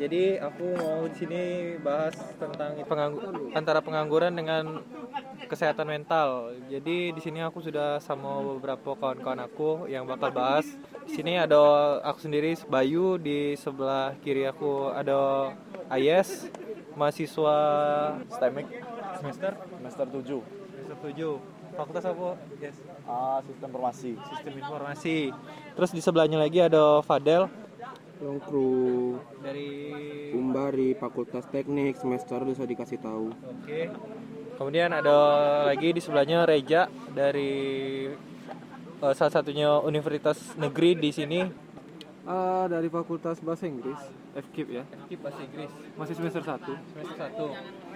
Jadi aku mau di sini bahas tentang antara pengangguran dengan kesehatan mental. Jadi di sini aku sudah sama beberapa kawan-kawan aku yang bakal bahas. Di sini ada aku sendiri, Bayu, di sebelah kiri aku ada Ayes, mahasiswa STEMIC semester 7. Fakultas apa? Yes. Sistem informasi. Terus di sebelahnya lagi ada Fadel Longkru dari Umbari Fakultas Teknik semester bisa dikasih tahu. Oke. Kemudian ada lagi di sebelahnya Reja dari salah satunya Universitas Negeri di sini. Dari Fakultas Bahasa Inggris, FKIP ya. FKIP Bahasa Inggris. Masih semester 1.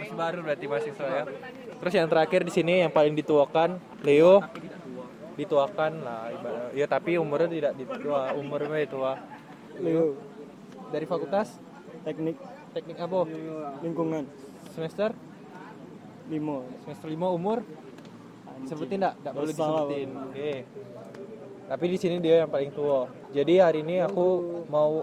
Masih baru berarti mahasiswa ya. Terus yang terakhir di sini yang paling dituakan, Leo. Dituakan lah ibarat. Ya tapi umurnya tidak ditua, umurnya tua. Leo. Dari Fakultas Teknik. Teknik apa? Lingkungan. Semester 5 umur. Sebutin enggak? Enggak boleh disebutin. Oke. Okay. Tapi di sini dia yang paling tua. Jadi hari ini aku mau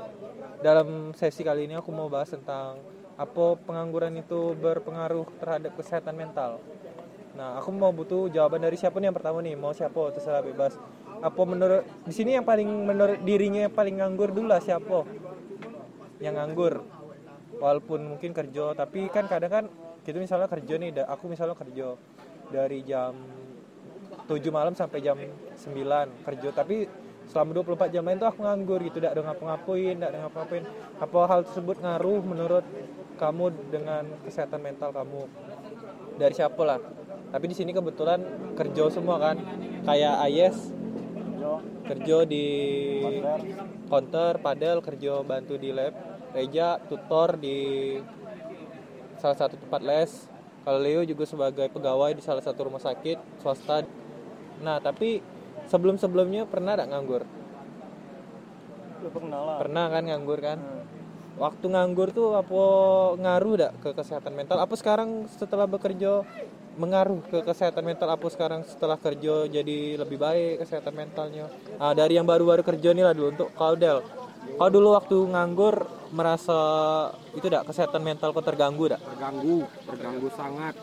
dalam sesi kali ini aku mau bahas tentang apa pengangguran itu berpengaruh terhadap kesehatan mental. Nah, aku mau butuh jawaban dari siapa nih yang pertama nih? Mau siapa? Terserah bebas. Apa menurut di sini yang paling menurut dirinya yang paling nganggur dulu lah siapa? Yang nganggur. Walaupun mungkin kerja, tapi kan kadang kan gitu misalnya kerja nih, aku misalnya kerja dari jam 7 malam sampai jam 9 kerja, tapi selama 24 jam lain tuh aku nganggur gitu, enggak ada ngapain. Apa hal tersebut ngaruh menurut kamu dengan kesehatan mental kamu? Dari siapa lah? Tapi di sini kebetulan kerja semua kan. Kayak Ayes kerja di konter, Padel kerja bantu di lab, Reja tutor di salah satu tempat les. Kalau Leo juga sebagai pegawai di salah satu rumah sakit swasta. Nah, tapi sebelum-sebelumnya pernah enggak nganggur? Pernah lah. Pernah kan nganggur kan? Waktu nganggur tuh apa ngaruh enggak ke kesehatan mental? Apa sekarang setelah bekerja mengaruh ke kesehatan mental? Apa sekarang setelah kerja jadi lebih baik kesehatan mentalnya? Nah, dari yang baru-baru kerja nih lah dulu untuk Kaudel. Kau dulu waktu nganggur merasa itu enggak kesehatan mental kau terganggu enggak? Terganggu sangat.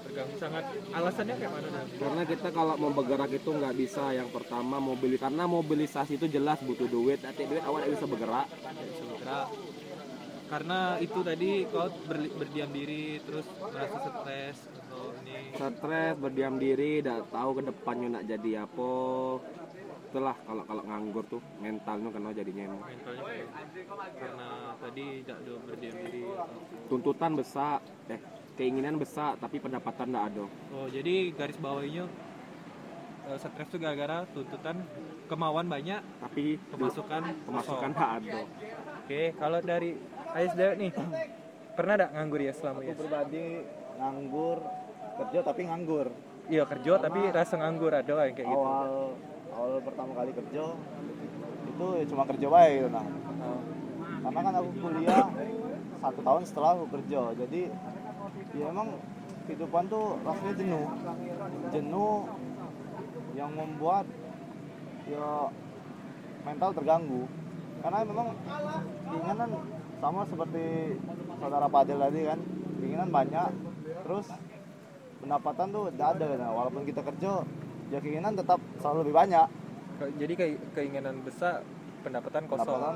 Alasannya kayak mana dah? Karena kita kalau mau bergerak itu enggak bisa. Yang pertama karena mobilisasi itu jelas butuh duit. Tapi duit awal enggak bisa bergerak. Karena itu tadi kau berdiam diri terus merasa stres atau ini. Stres, berdiam diri, enggak tahu ke depannya nak jadi apa. Itulah kalau nganggur tuh mentalnya kena jadinya emang. Mentalnya karena tadi tidak ada berdiam diri. Tuntutan besar, keinginan besar tapi pendapatan tidak ada. Oh jadi garis bawahnya stres tuh gara-gara tuntutan kemauan banyak tapi pemasukan tidak ada. Oke, kalau dari Ais Dayat nih pernah tidak nganggur ya selama ini? Aku pribadi nganggur kerja tapi nganggur. Iya kerja karena tapi rasa nganggur ada kayak gitu. Awal pertama kali kerja itu cuma kerja baik gitu nah. Karena kan aku kuliah 1 tahun setelah aku kerja. Jadi ya emang kehidupan tuh rasanya jenuh yang membuat ya mental terganggu. Karena memang keinginan sama seperti saudara Padel tadi kan, keinginan banyak terus pendapatan tuh tidak ada nah. Walaupun kita kerja ya keinginan tetap selalu lebih banyak. Jadi keinginan besar, pendapatan kosong. Pendapatan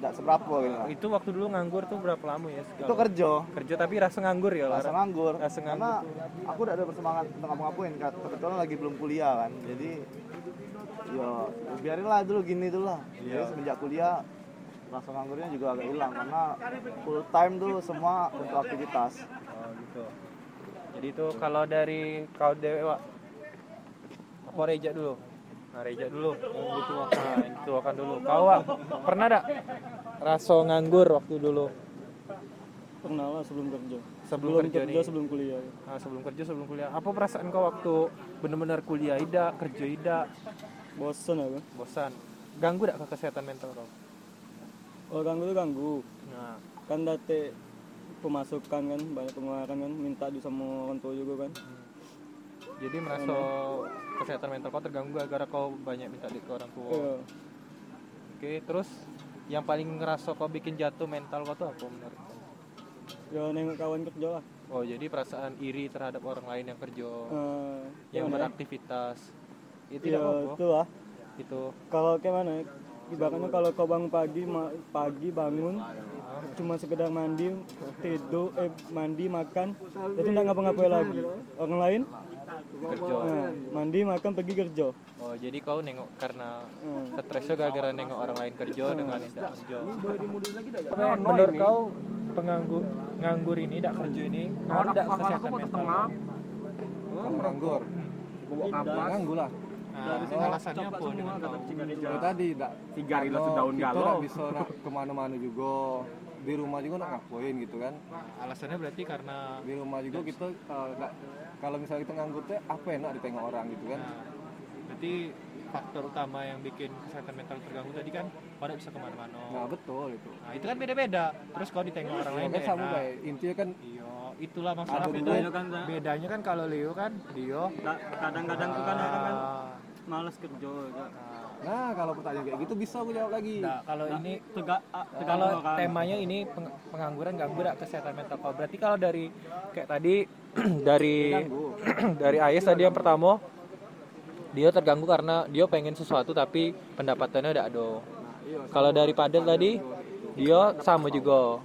tidak seberapa gitu. Itu waktu dulu nganggur tuh berapa lama ya? Itu kerja tapi rasa nganggur ya? Rasa nganggur. Karena aku tidak ada bersemangat untuk ngapain. Kebetulan lagi belum kuliah kan. Jadi ya biarinlah dulu gini dulu lah. Jadi semenjak kuliah rasa nganggurnya juga agak hilang. Karena full time tuh semua untuk aktivitas. Oh gitu. Jadi itu kalau dari kau Dewa kau Reja dulu dituakan dulu. Kau pernah enggak raso nganggur waktu dulu? Pernah lah sebelum kerja sebelum kuliah. Nah, sebelum kuliah. Apa perasaan kau waktu benar-benar kuliah tidak, kerja tidak? Bosan. Ganggu enggak ke kesehatan mental kau? Oh, ganggu. Nah, kan date pemasukan kan banyak pengeluaran kan, minta di sama orang tua juga kan. Jadi merasa kesehatan mental kau terganggu gara-gara kau banyak minta duit ke orang tua. Oke, terus Yang paling ngerasa kau bikin jatuh mental kau tuh apa menurut kau? Ya nengok kawan kerja lah. Oh, jadi perasaan iri terhadap orang lain yang kerja, yang beraktivitas. Itu ya, itu lah. Itu. Kalau gimana? Ibaratnya kalau kau bangun pagi bangun cuma sekedar mandi, tidur, mandi, makan, itu enggak ngapa-ngapain lagi. Orang lain kerja. Mandi, makan, pergi kerja. Oh, jadi kau nengok karena stresnya gara-gara nengok orang lain kerja dengan tidak kerja. Menurut kau penganggur ini tidak kerja ini tidak kesehatan mental. Penganggur. Nganggur lah. Nah, alasannya apa dengan kau? Tadi tidak tiga setahun galau. Kita bisa kemana-mana juga, di rumah juga nak ngapain gitu kan? Alasannya berarti karena di rumah juga kita kalau misalnya kita nganggur teh apa enak ditengok orang gitu kan? Nah, berarti faktor utama yang bikin kesehatan mental terganggu tadi kan, kau tidak bisa kemana-mana. Nah betul itu. Nah itu kan beda-beda. Terus kau ditengok orang lain kan sama baik. Intinya kan. Iyo. Itulah masalah bedanya kan kalau Leo kan Leo kadang-kadang tuh kan orang kan malas kerja juga. Nah kalau pertanyaan kayak gitu bisa aku jawab lagi. Nah kalau ini kalau temanya ini pengangguran ganggu kesehatan mental. Berarti kalau dari kayak tadi dari Ayes tadi yang pertama dia terganggu karena dia pengen sesuatu tapi pendapatannya tidak ada. Kalau dari Padel tadi dia sama juga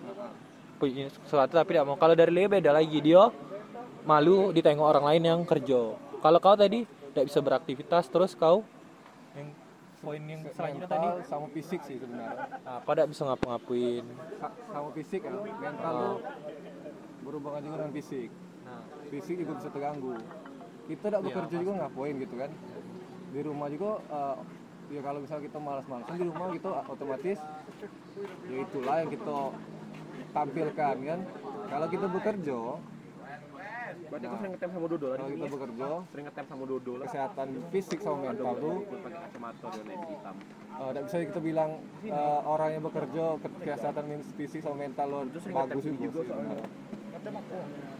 punya sesuatu tapi tidak mau. Kalau dari Leo beda lagi, dia malu ditengok orang lain yang kerja. Kalau kau tadi tidak bisa beraktivitas, terus kau yang poin yang selanjutnya tadi sama fisik sih sebenarnya. Nah, kau tidak bisa ngapa-ngapain. Sama fisik ya, mental berhubungan juga dengan fisik. Nah, fisik juga bisa terganggu. Kita tidak bekerja juga ngapain gitu kan? Di rumah juga. Ya kalau misalnya kita malas-malasan di rumah gitu, otomatis ya itulah yang kita tampilkan kan. Kalau kita bekerja berarti aku sering ngetem sama Dodo lah. Kalau kita bekerja sering ngetem sama Dodo lah. Kesehatan fisik sama mental tuh tidak bisa kita bilang orang yang bekerja kesehatan fisik sama mental lo bagus juga sih.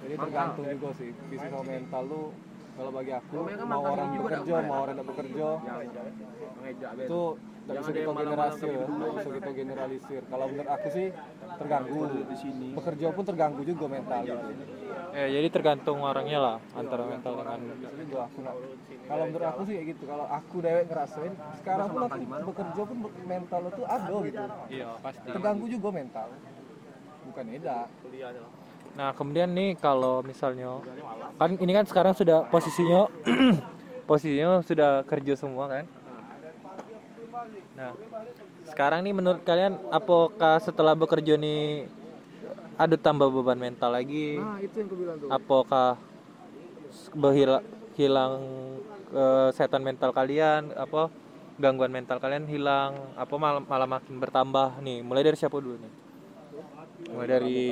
Jadi tergantung juga sih fisik sama mental lo. Kalau bagi aku mau orang bekerja mau orang tidak bekerja itu tidak bisa kita generalisir, Kalau menurut aku sih terganggu. Bekerja pun terganggu juga mental. Jadi tergantung orangnya lah antara mental dengan. Kalau menurut aku sih kayak gitu. Kalau aku dewek ngerasain sekarang pun aku bekerja pun mental itu ada gitu. Iya pasti. Terganggu juga mental. Bukan tidak. Nah kemudian nih kalau misalnya kan ini kan sekarang sudah posisinya sudah kerja semua kan. Nah, sekarang nih menurut kalian apakah setelah bekerja nih ada tambah beban mental lagi? Nah, itu yang aku bilang tuh. Apakah hilang kesehatan mental kalian, apa gangguan mental kalian hilang, apa malah makin bertambah nih? Mulai dari siapa dulu nih? Mulai dari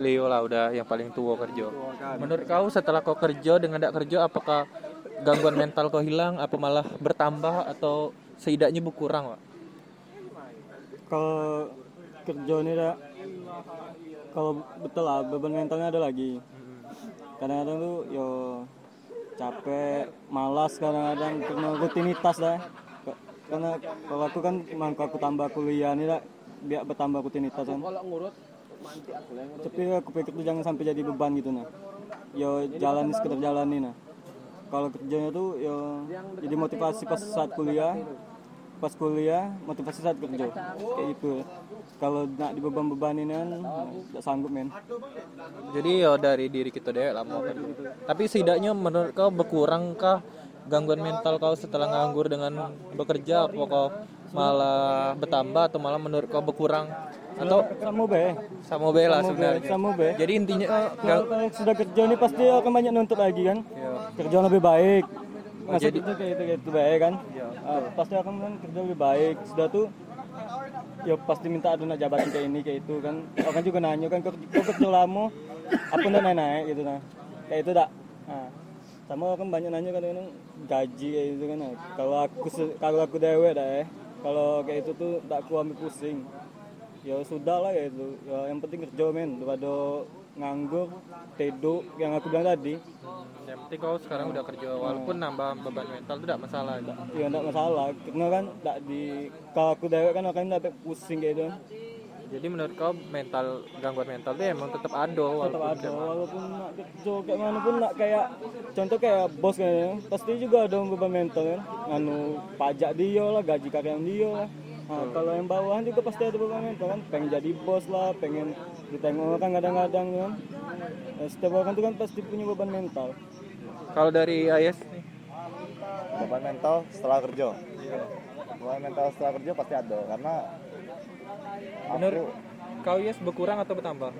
Leo lah udah yang paling tua kerja. Menurut kau setelah kau kerja dengan tidak kerja apakah gangguan mental kau hilang, apa malah bertambah atau seidaknya berkurang, Pak? Kalau kerja ini kalau betul lah beban mentalnya ada lagi. Kadang-kadang tuh yo capek, malas kadang-kadang karena rutinitas dah. Karena kalau aku kan aku tambah kuliah ini dah biar bertambah rutinitas kan. Kalau ngurut nanti aku yang ngurut. Tapi aku pikir tuh jangan sampai jadi beban gitu nah. Yo jalan sekedar jalan nih nah. Kalau kerjanya tuh ya jadi motivasi pas kuliah motivasi saat kerja kayak gitu. Kalau nak dibeban-bebanin nggak sanggup men. Jadi ya dari diri kita deh lah mau kerja. Tapi setidaknya menurut kau berkurangkah gangguan mental kau setelah nganggur dengan bekerja? Apa kau malah bertambah atau malah menurut kau berkurang? Atau sama be lah sebenarnya. Jadi intinya kalau sudah kerja ini pasti akan banyak nuntut lagi kan. Iya. Kerjaan lebih baik. Masa jadi itu kayak gitu baik kan. Iya. Pasti akan kan kerja lebih baik. Sudah tuh ya pasti minta aduan jabatan kayak ini kayak itu kan. Orang juga nanya kan kok kerja lama apa enggak naik gitu nah. Kayak itu dak. Nah. Sama kan banyak nanya kadang-kadang gaji kayak gitu kan. Nah. Kalau aku dewe dah. Kalau kayak itu tuh tak ku ambil pusing. Ya sudah lah ya itu. Ya, yang penting kerja men, daripada nganggur, tedo yang aku bilang tadi. Yang penting kau sekarang udah kerja walaupun nambah beban mental itu enggak masalah. Iya enggak masalah. Karena kan enggak di kalau aku dewek kan akan dapat pusing kayak gitu. Jadi menurut kau mental gangguan mental itu emang tetap ada walaupun nak kerja kayak mana pun nak kayak contoh kayak bos kayaknya pasti juga ada beban mental kan anu pajak dia lah gaji karyawan dia lah. Nah, kalau yang bawahan juga pasti ada beban mental kan pengen jadi bos lah pengen ditengok kan kadang-kadang kan setiap orang itu kan pasti punya beban mental. Kalau dari AS nih beban mental setelah kerja beban mental setelah kerja pasti ada karena menurut kau Yes berkurang atau bertambah?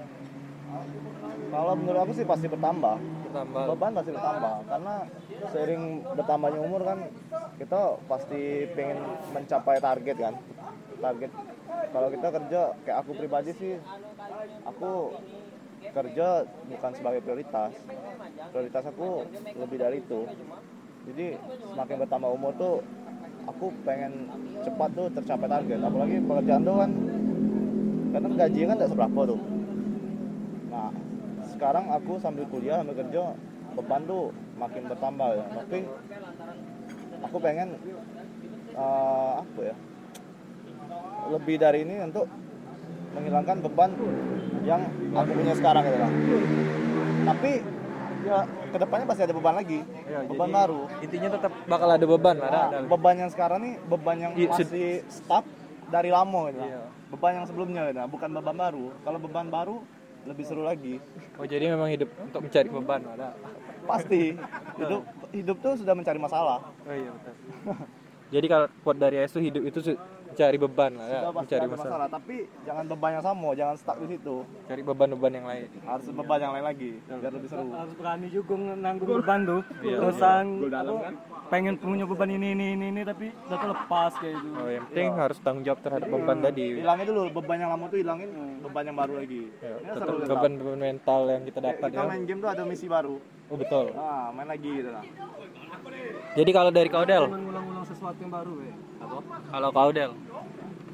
Kalau menurut aku sih pasti bertambah. Beban pasti bertambah karena seiring bertambahnya umur kan kita pasti pengen mencapai target kan. Target kalau kita kerja kayak aku pribadi sih aku kerja bukan sebagai prioritas. Prioritas aku lebih dari itu. Jadi semakin bertambah umur tuh aku pengen cepat tuh tercapai target apalagi pekerjaan tuh kan karena gajinya kan gak seberapa tuh. Nah sekarang aku sambil kuliah sambil kerja beban tuh makin bertambah ya tapi aku pengen lebih dari ini untuk menghilangkan beban yang aku punya sekarang gitu lah tapi ya kedepannya pasti ada beban lagi ya, beban baru intinya tetap bakal ada beban lah nah, beban yang sekarang nih beban yang masih stuck dari lama gitu ya. Beban yang sebelumnya gitu bukan beban baru kalau beban baru lebih seru lagi. Oh jadi memang hidup untuk mencari beban ada pasti hidup tuh sudah mencari masalah. Oh iya betul. Jadi kalau quote dari Yesus hidup itu mencari beban lah ya, mencari masalah. Tapi jangan beban yang sama, jangan stuck di situ. Cari beban-beban yang lain. Harus beban yang lain lagi, biar lebih seru. Harus berani juga nanggung beban tuh. Terusan pengen punya beban ini tapi udah lepas kayak gitu. Oh, yang penting harus tanggung jawab terhadap beban tadi. Hilangin dulu beban yang lama tuh hilangin, beban yang baru lagi. Tetap beban mental yang kita dapat ya. Kita main game tuh ada misi baru. Oh betul. Ah, main lagi gitu lah. Jadi kalau dari kau Del ulang-ulang sesuatu yang baru ya? Apa? Kalau kau Del?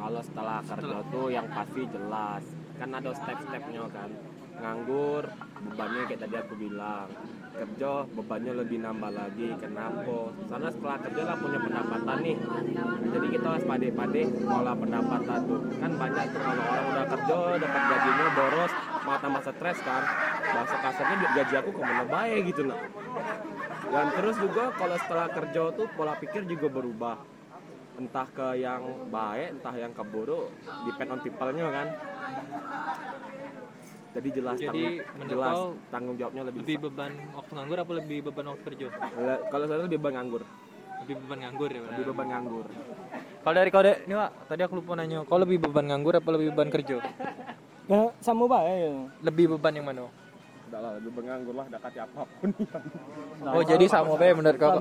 Kalau setelah kerja tuh yang pasti jelas kan ada step-stepnya kan nganggur, bebannya kayak tadi aku bilang kerja, bebannya lebih nambah lagi kenapa? Karena setelah kerja lah punya pendapatan nih jadi kita harus pade-pade olah pendapatan tuh kan banyak tuh kalau orang udah kerja, dapat gajinya boros mau tambah stres kan bahasa kasarnya gaji aku kemana baik gitu loh. Dan terus juga kalau setelah kerja tuh pola pikir juga berubah entah ke yang baik, entah yang keburuk depend on people-nya kan jadi jelas tanggung jawabnya lebih beban waktu nganggur apa lebih beban waktu kerja? Kalau saya lebih beban nganggur ya benar? Lebih beban nganggur kalau dari kode, ini Wak, tadi aku lupa nanya kau lebih beban nganggur apa lebih beban kerja? Nah, sama baik ya lebih beban yang mana? Udah lah, lebih menganggur lah, udah kasih apapun oh jadi sama baik bener kau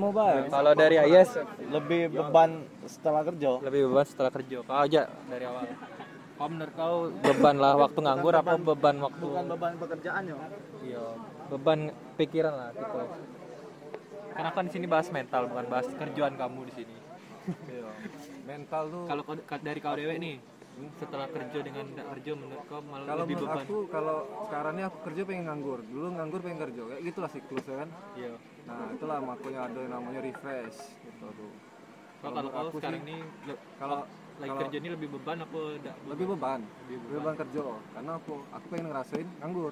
kalau dari Ayes lebih beban setelah kerja kau aja dari awal kau bener kau beban lah waktu nganggur apa beban waktu bukan beban pekerjaan ya? Iya beban pikiran lah gitu karena kan disini bahas mental bukan bahas kerjaan kamu di sini. Mental tuh kalau dari kau dewek nih setelah kerja dengan tidak kerja menurut kau malah kalau lebih beban? Aku kalau sekarang ini aku kerja pengen nganggur dulu nganggur pengen kerja kayak gitulah siklusnya kan? Iya nah itulah makanya ada yang namanya refresh gitu tuh kalau kau sekarang ini kalau lagi kerja ini lebih beban apa tidak? Lebih beban kerja karena aku pengen ngerasain nganggur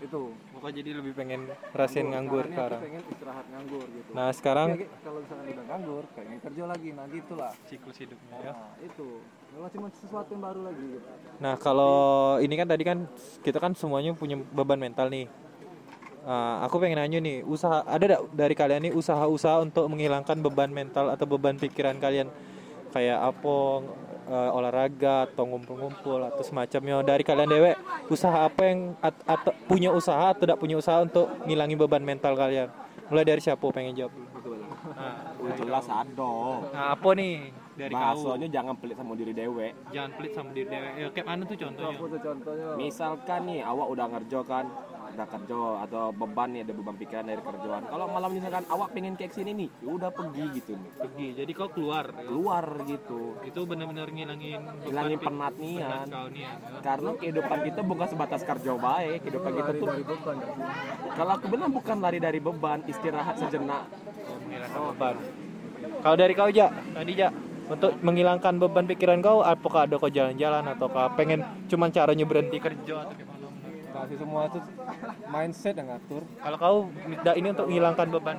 itu pokoknya jadi lebih pengen ngerasain nganggur sekarang pengen istirahat nganggur gitu nah sekarang ya, kalau misalkan udah nganggur pengen kerja lagi nanti itulah siklus hidupnya nah, ya itu malah cuma sesuatu yang baru lagi gitu. Nah kalau ini kan tadi kan kita kan semuanya punya beban mental nih aku pengen nanya nih usaha ada gak dari kalian nih usaha-usaha untuk menghilangkan beban mental atau beban pikiran kalian kayak apa olahraga atau ngumpul-ngumpul atau semacamnya dari kalian dewek usaha apa yang atau punya usaha atau tidak punya usaha untuk ngilangi beban mental kalian mulai dari siapa pengen jawab dulu nah, jelas ado. Nah, apa nih dari kau? Maksudnya jangan pelit sama diri dewe. Jangan pelit sama diri dewe. Ya kayak mana tuh contohnya? Apa tuh contohnya? Misalkan nih awak udah ngerjo kan, udah kerja atau beban nih, ada beban pikiran dari kerjaan. Kalau malam misalkan awak pengen kayak sini nih, ya udah pergi gitu nih. Pergi. Jadi kau keluar. Ya? Keluar gitu. Itu benar-benar ngilangin penat nih ya. Karena kehidupan kita bukan sebatas kerja baik, kehidupan kita tuh beban. Kalau kebenaran bukan lari dari beban, istirahat sejenak. Oh, beban. Kalau dari kau aja, tadi aja. Untuk menghilangkan beban pikiran kau, apakah ada kau jalan-jalan atau kau pengen cuma caranya berhenti kerja atau gimana? Kasih semua itu mindset yang ngatur. Kalau kau ini untuk menghilangkan beban,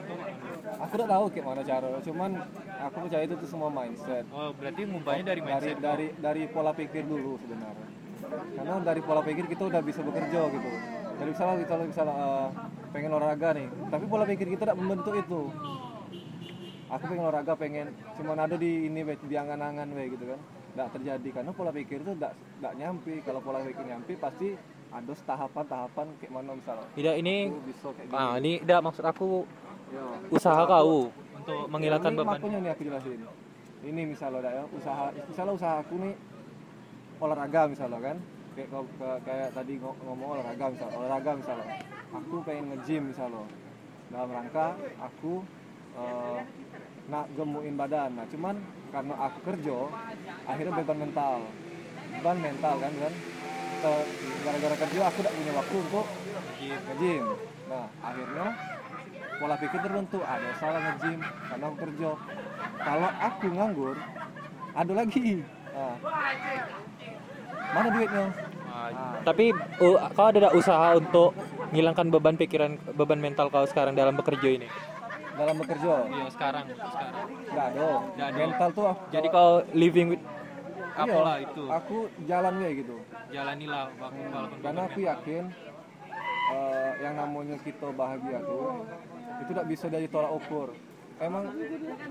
aku tidak tahu gimana cara. Cuman aku percaya itu semua mindset. Oh, berarti mubahnya dari mindset. Dari pola pikir dulu sebenarnya. Karena dari pola pikir kita udah bisa bekerja gitu. Jadi misalnya kalau misalnya pengen olahraga nih, tapi pola pikir kita tidak membentuk itu. Aku pengen olahraga, pengen cuman ada di ini di angan-angan gitu kan. Tidak terjadi karena pola pikir itu tidak nyampi. Kalau pola pikir nyampi pasti ada tahapan-tahapan kayak mana misalnya. Tidak ini bisa kayak gini. Ini tidak maksud aku ya, usaha kau untuk menghilangkan beban. Makanya nih aku jelasin. Ini misalnya ya, usaha aku nih olahraga misalnya kan. Kayak tadi ngomong olahraga misalnya. Aku pengen nge-gym misalnya. Dalam rangka aku nak gemuin badan. Nah, cuman karena aku kerja akhirnya beban mental kan? Gara-gara kerja aku tidak punya waktu untuk nge-gym. Nah, akhirnya pola pikir terbentuk, ada salah nge-gym karena aku kerja. Kalau aku nganggur, ada lagi. Nah, mana duitnya? Nah. Tapi kau ada usaha untuk menghilangkan beban mental kau sekarang dalam bekerja ini? Dalam bekerja? Iya, sekarang. Enggak dong. Mental tuh aku, jadi kau living with apalah itu. Aku jalan kayak gitu. Jalanilah waktu walaupun karena aku yakin yang namanya kita bahagia tuh itu enggak bisa dari tolak ukur. Emang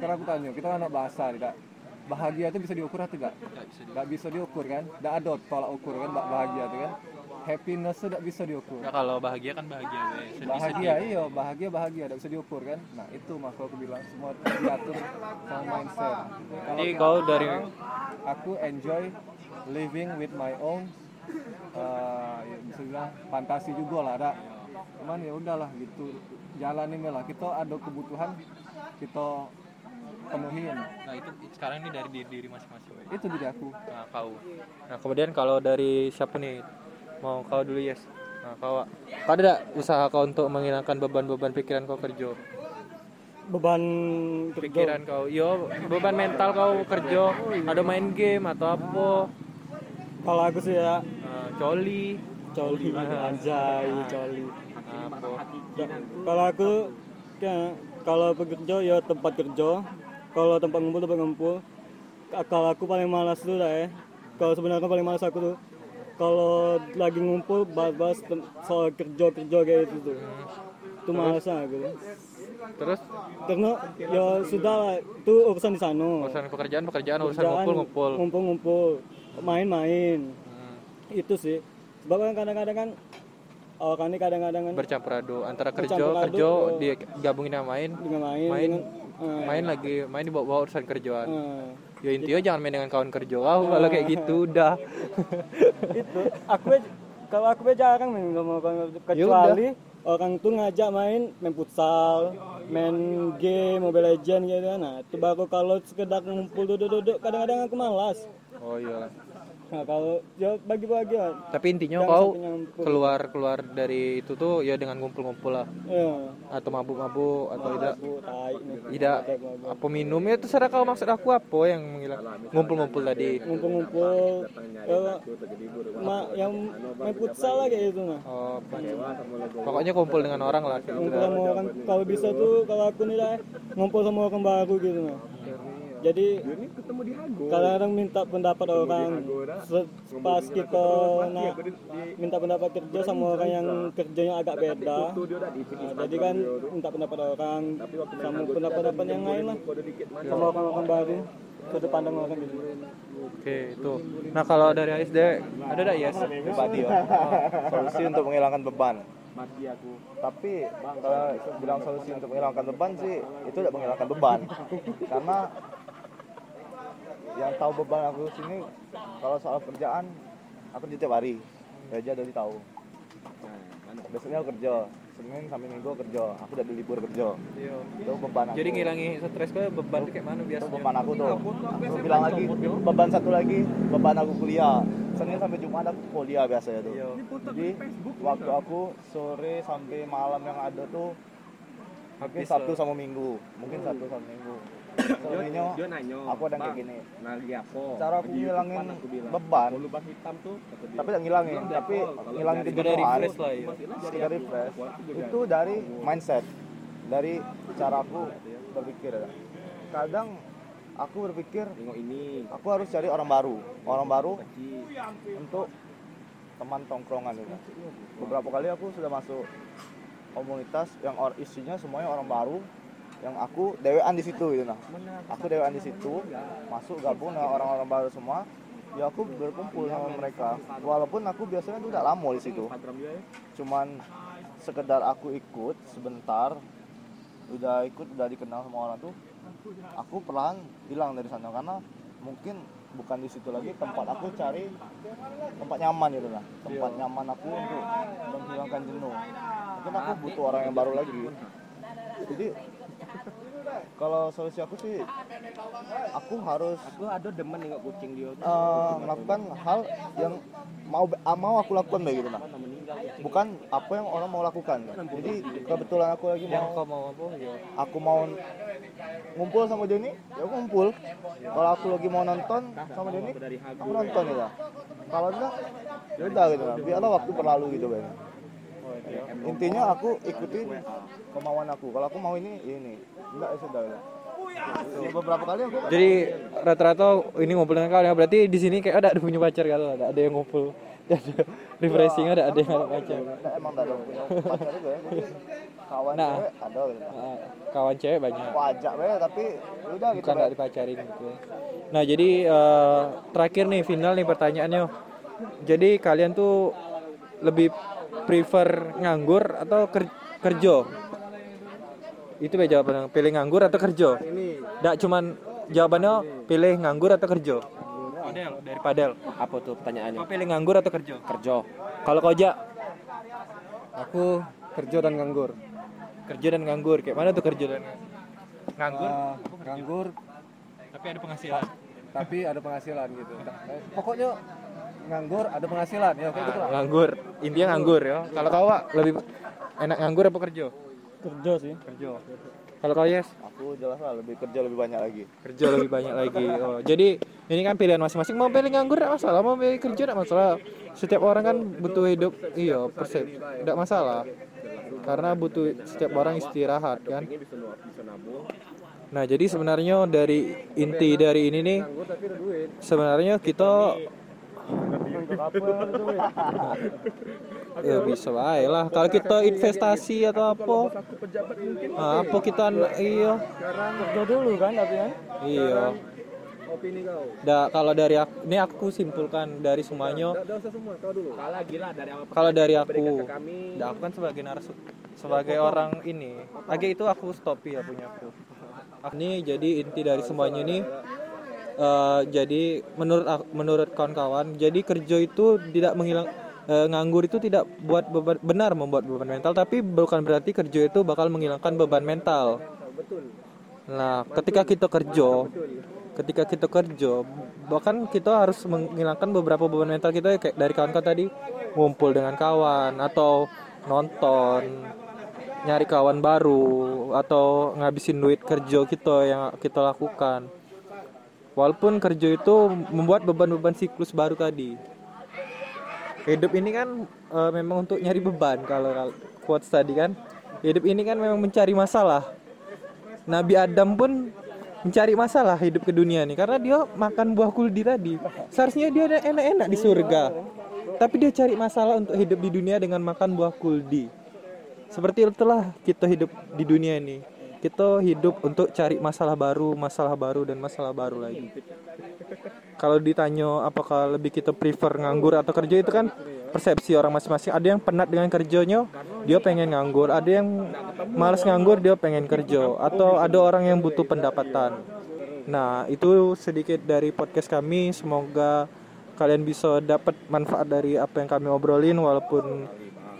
sekarang aku tanya, kita anak bahasa tidak? Bahagia itu bisa diukur atau enggak? Enggak bisa diukur kan? Enggak ada tolak ukur kan bahagia itu kan? Happiness itu tidak bisa diukur. Nah, kalau bahagia kan bahagia we. Bahagia tidak bisa diukur kan? Nah, itu maka aku bilang semua diatur sama mindset. Jadi kau dari aku enjoy living with my own ya bisa bilang fantasi juga lah ada. Cuman ya udahlah gitu. Jalanin lah. Kita ada kebutuhan kita penuhin. Nah, itu sekarang ini dari diri masing-masing we. Itu diri aku. Nah, kau. Nah, kemudian kalau dari siapa nih? Mau kau dulu yes. Nah, kau ada tak usaha kau untuk menghilangkan beban-beban pikiran kau kerja? Beban pikiran kau, yo beban mental kau kerja. Ada main game atau apa? Kalau aku sih ya coli anjay coli. Kalau aku ya, kalau bekerja ya tempat kerja. Kalau tempat ngumpul. Kalau aku paling malas tuh deh. Kalau sebenarnya paling malas aku tuh. Kalau lagi ngumpul bahas soal kerja kayak gitu tuh. Itu malasnya aku. Terus? Karena ya sudah lah, itu urusan di sana. Urusan pekerjaan, urusan ngumpul. Ngumpul, main-main. Itu sih. Sebab kadang-kadang kan kan bercampur aduk antara kerja digabungin sama main lagi, main dibawa-bawa urusan kerjaan. Ya intinya jangan main dengan kawan kerja kau kalau kayak gitu udah. Itu aku jarang main sama kawan kecuali orang tuh ngajak main futsal, main game Mobile Legends gitu kan. Nah, itu baru kalau sekedar ngumpul duduk-duduk kadang-kadang aku malas. Oh iya. Nah, kalau ya bagi-bagi lah. Tapi intinya kau keluar dari itu tuh ya dengan ngumpul-ngumpul lah. Iya. Atau mabuk-mabuk atau tidak apa minumnya itu terserah kau, maksud aku apa yang menghilang ngumpul-ngumpul tadi. Ngumpul-ngumpul. Yang main futsal lah kayak itu mah. Oh, pokoknya kumpul dengan orang lah kayak gitu. Ngumpul sama orang kalau bisa tuh kalau aku nih ngumpul sama orang baru gitu mah. Jadi kadang-kadang minta pendapat orang pas kita nak minta pendapat kerja sama orang yang kerjanya agak beda. Jadi kan minta pendapat orang sama pendapat yang lain lah sama orang-orang baru sudut pandang orang gitu. Oke, itu. Nah, kalau dari ASD ada enggak yes? Pribadi ya. Solusi untuk menghilangkan beban. mati aku. Tapi bang, kalau bilang solusi untuk menghilangkan beban sih, itu tidak menghilangkan beban. Karena yang tahu beban aku sini, kalau soal kerjaan, aku kerja tiap hari. Kerja dari tahu. Biasanya aku kerja, Senin sampai Minggu kerja, aku udah di libur kerja. Itu beban aku. Jadi ngilangi stres ke beban itu kayak mana biasanya? Beban aku tuh, aku bilang lagi, beban satu lagi, beban aku kuliah. Senin sampai Jumat aku kuliah biasanya tuh. Jadi waktu aku sore sampai malam yang ada tuh, mungkin Sabtu sama Minggu, mungkin Sabtu sama Minggu. Soalnya aku ada kayak gini. Cara aku ngilangin beban, tapi tidak ngilangin, tapi ngilangin kejenuhan. Dari refresh, itu dari mindset, dari cara aku berpikir. Kadang aku berpikir, aku harus cari orang baru untuk teman tongkrongan ini. Beberapa kali aku sudah masuk komunitas yang isinya semuanya orang baru. Yang aku dewean di situ gitu nah. Aku dewean di situ, masuk gabung dengan orang-orang baru semua. Ya aku berkumpul sama mereka. Walaupun aku biasanya tuh enggak lama di situ. Cuman sekedar aku ikut sebentar, udah ikut udah dikenal sama orang tuh. Aku perlahan hilang dari sana karena mungkin bukan di situ lagi tempat aku cari tempat nyaman gitu nah. Tempat nyaman aku untuk menghilangkan jenuh. Mungkin aku butuh orang yang baru lagi. Jadi kalau solusi aku sih, aku harus melakukan hal yang mau aku lakukan kayak gitu nah. Bukan apa yang orang mau lakukan. Jadi kebetulan aku lagi mau ngumpul sama Joni, ya aku ngumpul. Kalau aku lagi mau nonton sama Joni, aku nonton gitu. Kalau enggak, ya udah gitu lah. Biarlah waktu berlalu gitu banyak. Intinya aku ikutin kemauan aku. Kalau aku mau ini. Enggak sudah. Beberapa kali aku. Jadi rata-rata ini ngumpulin kalian. Berarti di sini kayak ada punya pacar gitu. Ada yang ngumpul. Ada refreshing ada yang ada pacar. Emang enggak ada punya pacar juga ya. Kawan cewek ada gitu. Kawan cewek banyak. Aku ajak banyak tapi udah gitu. Bukan enggak dipacarin gitu. Nah, jadi terakhir nih final nih pertanyaannya. Jadi kalian tuh lebih prefer nganggur atau kerja? Itu be jawabannya, pilih nganggur atau kerja? Enggak cuman jawabannya pilih nganggur atau kerja. Padel dari Padel. Apa tuh pertanyaannya? Kau pilih nganggur atau kerja? Kerja. Kalau kau Jak? Aku kerja dan nganggur. Kerja dan nganggur. Kayak mana tuh kerja dan nganggur? Nganggur tapi ada penghasilan. Tapi ada penghasilan gitu. Pokoknya nganggur ada penghasilan ya kayak gitu lah. Nganggur, intinya nganggur ya. Kalau kau Wak lebih enak nganggur apa kerja? Kerja sih, kerja. Kalau kau Yes? Aku jelas lah lebih kerja lebih banyak lagi. Kerja lebih banyak lagi. Oh, jadi ini kan pilihan masing-masing. Mau pilih nganggur enggak masalah, mau pilih kerja enggak masalah. Setiap orang kan butuh hidup, iya, persep. Enggak masalah. Karena butuh setiap orang istirahat kan. Nah, jadi sebenarnya dari inti dari ini nih sebenarnya kita ya bisa baik lah kalau kita investasi atau apa apa kita iya kerja dulu kan tapi kan iya kalau dari aku ini aku simpulkan dari semuanya kalau dari aku aku kan sebagai sebagai orang ini lagi itu aku stop ya punya aku ini jadi inti dari semuanya ini. Jadi menurut kawan-kawan, jadi kerja itu tidak nganggur itu tidak buat beban, benar membuat beban mental, tapi bukan berarti kerja itu bakal menghilangkan beban mental. Nah, ketika kita kerja, bahkan kita harus menghilangkan beberapa beban mental kita kayak dari kawan-kawan tadi, ngumpul dengan kawan atau nonton, nyari kawan baru atau ngabisin duit kerja kita yang kita lakukan. Walaupun kerja itu membuat beban-beban siklus baru tadi. Hidup ini kan memang untuk nyari beban kalau quotes tadi kan. Hidup ini kan memang mencari masalah. Nabi Adam pun mencari masalah hidup ke dunia nih karena dia makan buah kuldi tadi. Seharusnya dia enak-enak di surga. Tapi dia cari masalah untuk hidup di dunia dengan makan buah kuldi. Seperti itulah kita hidup di dunia ini. Kita hidup untuk cari masalah baru dan masalah baru lagi. Kalau ditanya apakah lebih kita prefer nganggur atau kerja itu kan persepsi orang masing-masing. Ada yang penat dengan kerjanya, dia pengen nganggur. Ada yang malas nganggur, dia pengen kerja. Atau ada orang yang butuh pendapatan. Nah, itu sedikit dari podcast kami. Semoga kalian bisa dapat manfaat dari apa yang kami obrolin, walaupun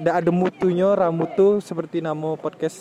tidak ada mutunya, ramutu seperti nama podcast